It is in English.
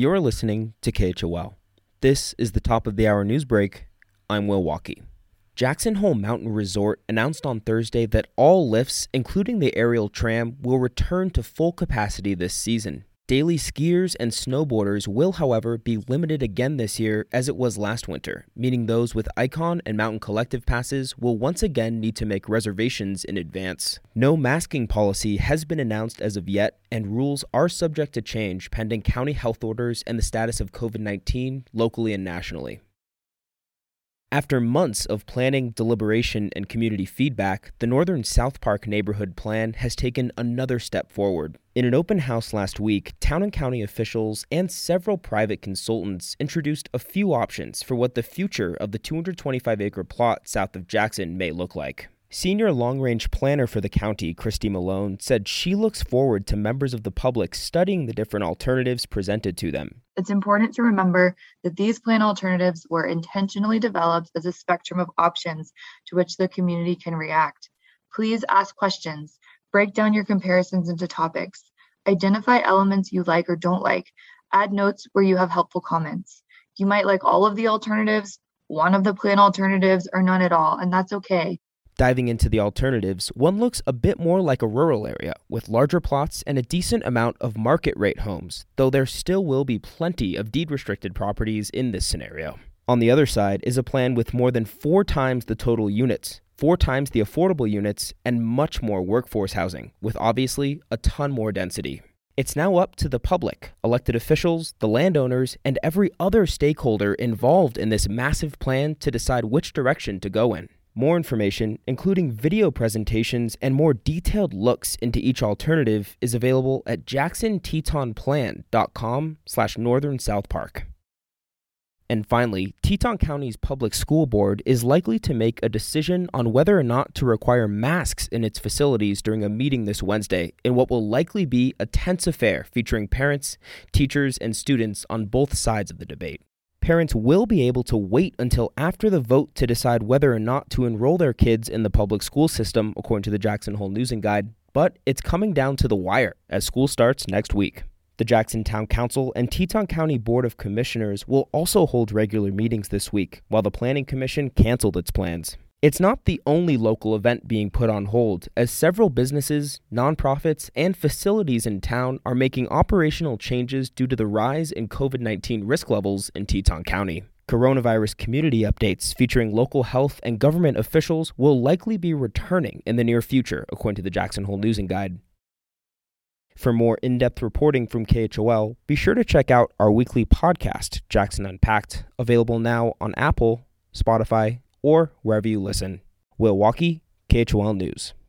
You're listening to KHOL. This is the top of the hour news break. I'm Will Walkie. Jackson Hole Mountain Resort announced on Thursday that all lifts, including the aerial tram, will return to full capacity this season. Daily skiers and snowboarders will, however, be limited again this year as it was last winter, meaning those with ICON and Mountain Collective passes will once again need to make reservations in advance. No masking policy has been announced as of yet, and rules are subject to change pending county health orders and the status of COVID-19 locally and nationally. After months of planning, deliberation, and community feedback, the Northern South Park neighborhood plan has taken another step forward. In an open house last week, town and county officials and several private consultants introduced a few options for what the future of the 225-acre plot south of Jackson may look like. Senior long-range planner for the county, Christy Malone, said she looks forward to members of the public studying the different alternatives presented to them. It's important to remember that these plan alternatives were intentionally developed as a spectrum of options to which the community can react. Please ask questions, break down your comparisons into topics, identify elements you like or don't like, add notes where you have helpful comments. You might like all of the alternatives, one of the plan alternatives, or none at all, and that's okay. Diving into the alternatives, one looks a bit more like a rural area, with larger plots and a decent amount of market-rate homes, though there still will be plenty of deed-restricted properties in this scenario. On the other side is a plan with more than 4 times the total units, 4 times the affordable units, and much more workforce housing, with obviously a ton more density. It's now up to the public, elected officials, the landowners, and every other stakeholder involved in this massive plan to decide which direction to go in. More information, including video presentations and more detailed looks into each alternative, is available at jacksontetonplan.com/northernsouthpark. And finally, Teton County's Public School Board is likely to make a decision on whether or not to require masks in its facilities during a meeting this Wednesday in what will likely be a tense affair featuring parents, teachers, and students on both sides of the debate. Parents will be able to wait until after the vote to decide whether or not to enroll their kids in the public school system, according to the Jackson Hole News and Guide, but it's coming down to the wire as school starts next week. The Jackson Town Council and Teton County Board of Commissioners will also hold regular meetings this week, while the Planning Commission canceled its plans. It's not the only local event being put on hold, as several businesses, nonprofits, and facilities in town are making operational changes due to the rise in COVID-19 risk levels in Teton County. Coronavirus community updates featuring local health and government officials will likely be returning in the near future, according to the Jackson Hole News and Guide. For more in-depth reporting from KHOL, be sure to check out our weekly podcast, Jackson Unpacked, available now on Apple, Spotify, or wherever you listen. Will Walkie, KHOL News.